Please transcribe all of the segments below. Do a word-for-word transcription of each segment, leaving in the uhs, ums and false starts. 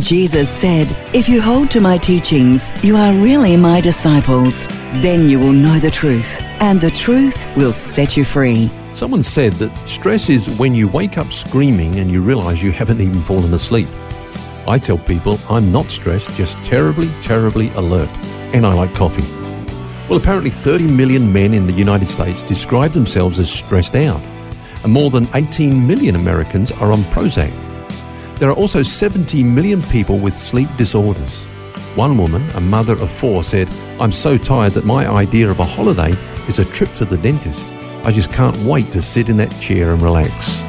Jesus said, "If you hold to my teachings, you are really my disciples. Then you will know the truth, and the truth will set you free." Someone said that stress is when you wake up screaming and you realize you haven't even fallen asleep. I tell people I'm not stressed, just terribly, terribly alert, and I like coffee. Well, apparently thirty million men in the United States describe themselves as stressed out, and more than eighteen million Americans are on Prozac. There are also seventy million people with sleep disorders. One woman, a mother of four, said, "I'm so tired that my idea of a holiday is a trip to the dentist. I just can't wait to sit in that chair and relax."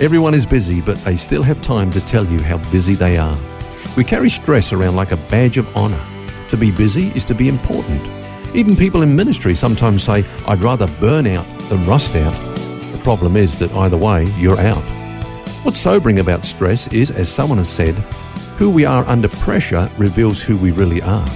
Everyone is busy, but they still have time to tell you how busy they are. We carry stress around like a badge of honor. To be busy is to be important. Even people in ministry sometimes say, "I'd rather burn out than rust out." The problem is that either way, you're out. What's sobering about stress is, as someone has said, who we are under pressure reveals who we really are.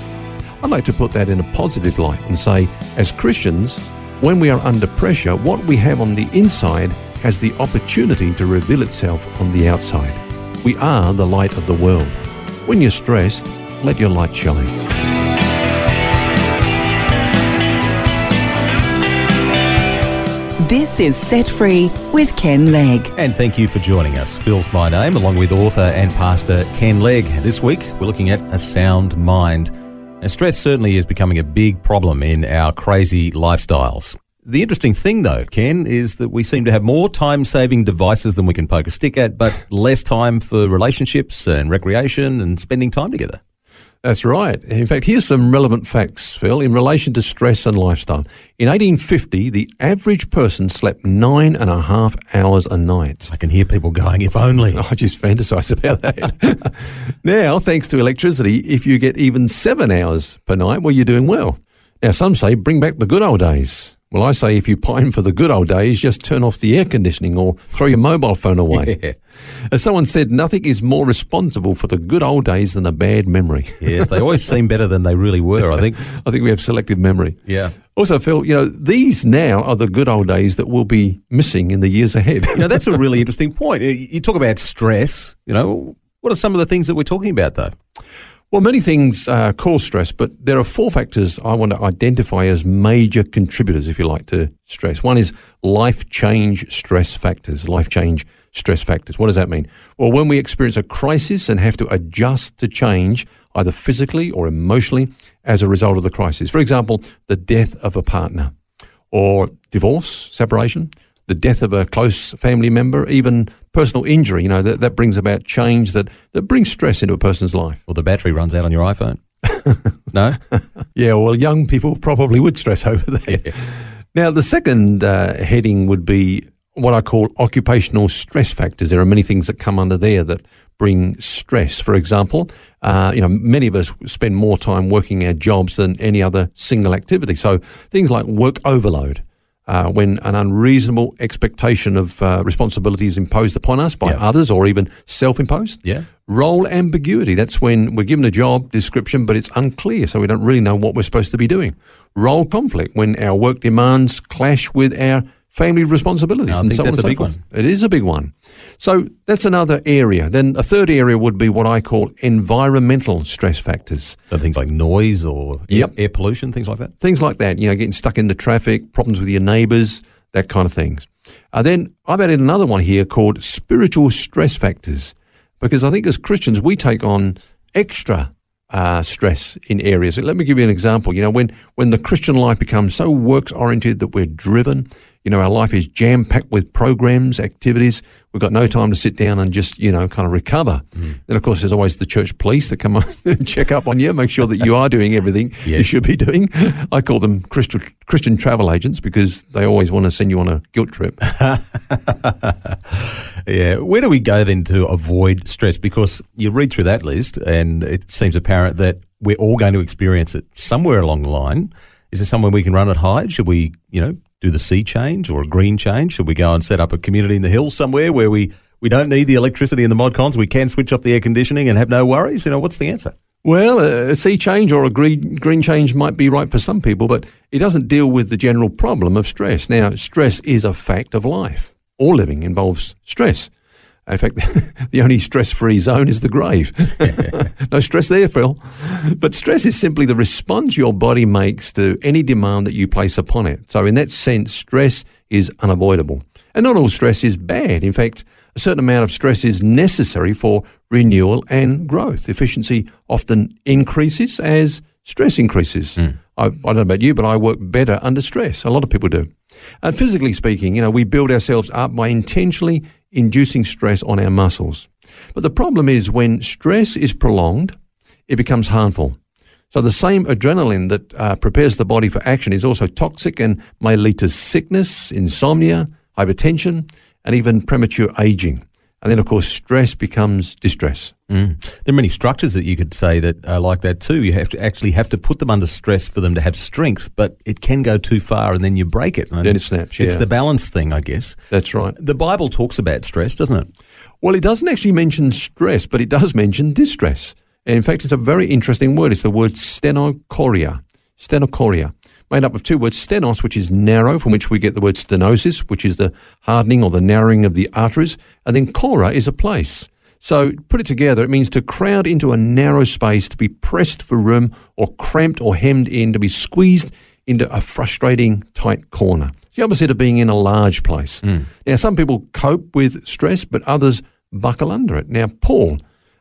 I'd like to put that in a positive light and say, as Christians, when we are under pressure, what we have on the inside has the opportunity to reveal itself on the outside. We are the light of the world. When you're stressed, let your light shine. This is Set Free with Ken Legg. And thank you for joining us. Phil's my name, along with author and pastor Ken Legg. This week, we're looking at A Sound Mind. Now, stress certainly is becoming a big problem in our crazy lifestyles. The interesting thing, though, Ken, is that we seem to have more time-saving devices than we can poke a stick at, but less time for relationships and recreation and spending time together. That's right. In fact, here's some relevant facts, Phil, in relation to stress and lifestyle. In eighteen fifty, the average person slept nine and a half hours a night. I can hear people going, if only. I just fantasize about that. Now, thanks to electricity, if you get even seven hours per night, well, you're doing well. Now, some say bring back the good old days. Well, I say if you pine for the good old days, just turn off the air conditioning or throw your mobile phone away. Yeah. As someone said, nothing is more responsible for the good old days than a bad memory. Yes, they always seem better than they really were, I think. I think we have selective memory. Yeah. Also, Phil, you know, these now are the good old days that we'll be missing in the years ahead. You know, that's a really interesting point. You talk about stress, you know. What are some of the things that we're talking about, though? Well, many things uh, cause stress, but there are four factors I want to identify as major contributors, if you like, to stress. One is life change stress factors, life change stress factors. What does that mean? Well, when we experience a crisis and have to adjust to change, either physically or emotionally, as a result of the crisis. For example, the death of a partner or divorce, separation, the death of a close family member, even personal injury, you know, that, that brings about change that, that brings stress into a person's life. Well, the battery runs out on your iPhone. No? Yeah, well, young people probably would stress over that. Yeah. Now, the second uh, heading would be what I call occupational stress factors. There are many things that come under there that bring stress. For example, uh, you know, many of us spend more time working our jobs than any other single activity. So things like work overload. Uh, when an unreasonable expectation of uh, responsibility is imposed upon us by yeah. others or even self-imposed. Yeah. Role ambiguity. That's when we're given a job description, but it's unclear, so we don't really know what we're supposed to be doing. Role conflict, when our work demands clash with our family responsibilities. No, I and think so that's on and so a big forth. One. It is a big one. So that's another area. Then a third area would be what I call environmental stress factors. So things like noise or yep. air pollution, things like that? Things like that, you know, getting stuck in the traffic, problems with your neighbours, that kind of things. Uh, then I've added another one here called spiritual stress factors, because I think as Christians we take on extra Uh, stress in areas. Let me give you an example. You know, when, when the Christian life becomes so works-oriented that we're driven, You know, our life is jam-packed with programs, activities. We've got no time to sit down and just, you know, kind of recover. Mm. And, of course, there's always the church police that come and check up on you, make sure that you are doing everything yes. you should be doing. I call them Christian, Christian travel agents because they always want to send you on a guilt trip. Yeah. Where do we go then to avoid stress? Because you read through that list and it seems apparent that we're all going to experience it somewhere along the line. Is there somewhere we can run and hide? Should we, you know, do the sea change or a green change? Should we go and set up a community in the hills somewhere where we, we don't need the electricity and the mod cons? We can switch off the air conditioning and have no worries? You know, what's the answer? Well, a sea change or a green, green change might be right for some people, but it doesn't deal with the general problem of stress. Now, stress is a fact of life. All living involves stress. In fact, the only stress-free zone is the grave. No stress there, Phil. But stress is simply the response your body makes to any demand that you place upon it. So in that sense, stress is unavoidable. And not all stress is bad. In fact, a certain amount of stress is necessary for renewal and growth. Efficiency often increases as stress increases. Mm. I, I don't know about you, but I work better under stress. A lot of people do. And physically speaking, you know, we build ourselves up by intentionally inducing stress on our muscles. But the problem is when stress is prolonged, it becomes harmful. So the same adrenaline that uh, prepares the body for action is also toxic and may lead to sickness, insomnia, hypertension, and even premature aging. And then, of course, stress becomes distress. Mm. There are many structures that you could say that are like that too. You have to actually have to put them under stress for them to have strength, but it can go too far and then you break it. Then it snaps, yeah. It's the balance thing, I guess. That's right. The Bible talks about stress, doesn't it? Well, it doesn't actually mention stress, but it does mention distress. And in fact, it's a very interesting word. It's the word stenochoria, stenochoria, made up of two words, stenos, which is narrow, from which we get the word stenosis, which is the hardening or the narrowing of the arteries, and then chora is a place. So put it together, it means to crowd into a narrow space, to be pressed for room or cramped or hemmed in, to be squeezed into a frustrating tight corner. It's the opposite of being in a large place. Mm. Now, some people cope with stress, but others buckle under it. Now, Paul,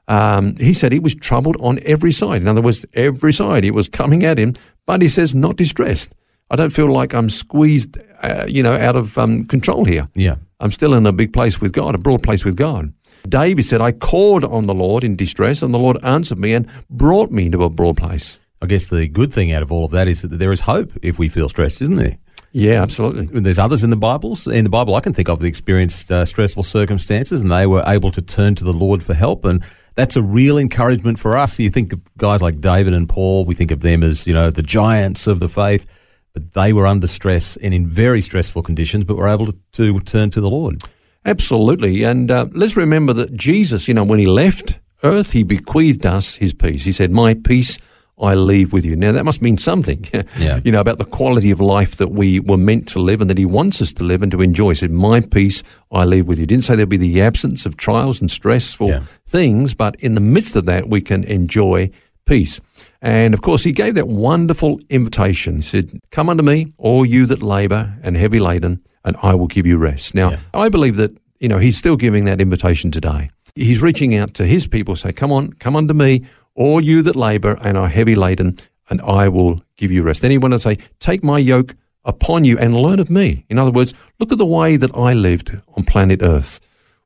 um, he said he was troubled on every side. In other words, every side, it was coming at him. But he says, not distressed. I don't feel like I'm squeezed, uh, you know, out of um, control here. Yeah, I'm still in a big place with God, a broad place with God. David said, I called on the Lord in distress, and the Lord answered me and brought me into a broad place. I guess the good thing out of all of that is that there is hope if we feel stressed, isn't there? Yeah, absolutely. There's others in the Bibles. In the Bible, I can think of that experienced uh, stressful circumstances, and they were able to turn to the Lord for help, and that's a real encouragement for us. You think of guys like David and Paul, we think of them as, you know, the giants of the faith, but they were under stress and in very stressful conditions, but were able to, to turn to the Lord. Absolutely. And uh, let's remember that Jesus, you know, when he left earth, he bequeathed us his peace. He said, my peace I leave with you. Now, that must mean something, yeah. you know, about the quality of life that we were meant to live and that he wants us to live and to enjoy. He said, my peace I leave with you. He didn't say there'll be the absence of trials and stressful yeah. things, but in the midst of that, we can enjoy peace. And, of course, he gave that wonderful invitation. He said, come unto me, all you that labor and heavy laden, and I will give you rest. Now, yeah. I believe that, you know, he's still giving that invitation today. He's reaching out to his people, say, come on, come unto me, all you that labour and are heavy laden, and I will give you rest. Then he wanted to say, take my yoke upon you and learn of me. In other words, look at the way that I lived on planet Earth.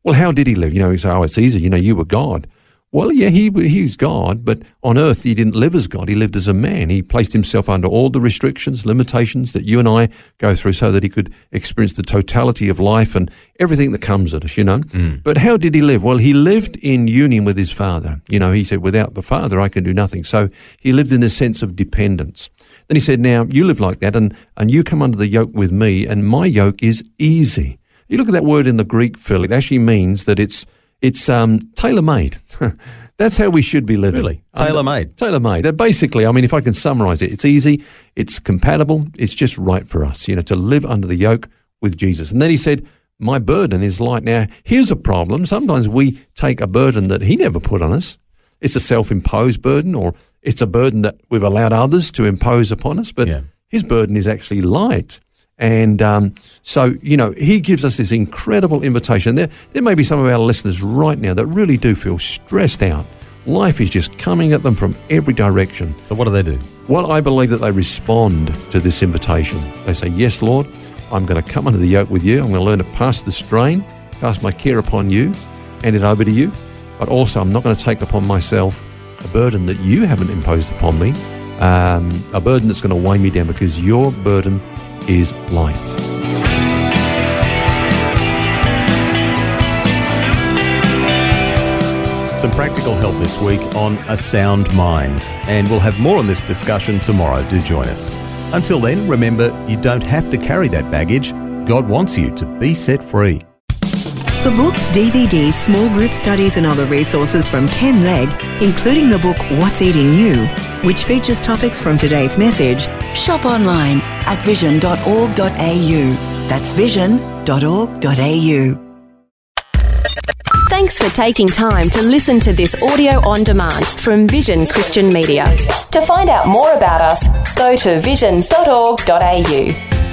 Well, how did he live? You know, you say, oh, it's easy. You know, you were God. Well, yeah, he he's God, but on Earth he didn't live as God. He lived as a man. He placed himself under all the restrictions, limitations that you and I go through so that he could experience the totality of life and everything that comes at us, you know. Mm. But how did he live? Well, he lived in union with his Father. You know, he said, without the Father I can do nothing. So he lived in this sense of dependence. Then he said, now, you live like that, and, and you come under the yoke with me, and my yoke is easy. You look at that word in the Greek, Phil, it actually means that it's It's um, tailor-made. That's how we should be living. Really? Tailor-made? Tailor-made. That basically, I mean, if I can summarize it, it's easy, it's compatible, it's just right for us, you know, to live under the yoke with Jesus. And then he said, my burden is light. Now, here's a problem. Sometimes we take a burden that he never put on us. It's a self-imposed burden, or it's a burden that we've allowed others to impose upon us, but yeah. his burden is actually light. And um, so, you know, he gives us this incredible invitation. There there may be some of our listeners right now that really do feel stressed out. Life is just coming at them from every direction. So what do they do? Well, I believe that they respond to this invitation. They say, yes, Lord, I'm going to come under the yoke with you. I'm going to learn to pass the strain, pass my care upon you, hand it over to you. But also, I'm not going to take upon myself a burden that you haven't imposed upon me, um, a burden that's going to weigh me down, because your burden is light. Some practical help this week on A Sound Mind. And we'll have more on this discussion tomorrow. Do join us. Until then, remember, you don't have to carry that baggage. God wants you to be set free. For books, D V Ds, small group studies and other resources from Ken Legg, including the book What's Eating You, which features topics from today's message, shop online at vision dot org dot a u. That's vision dot org dot a u. Thanks for taking time to listen to this audio on demand from Vision Christian Media. To find out more about us, go to vision dot org dot a u.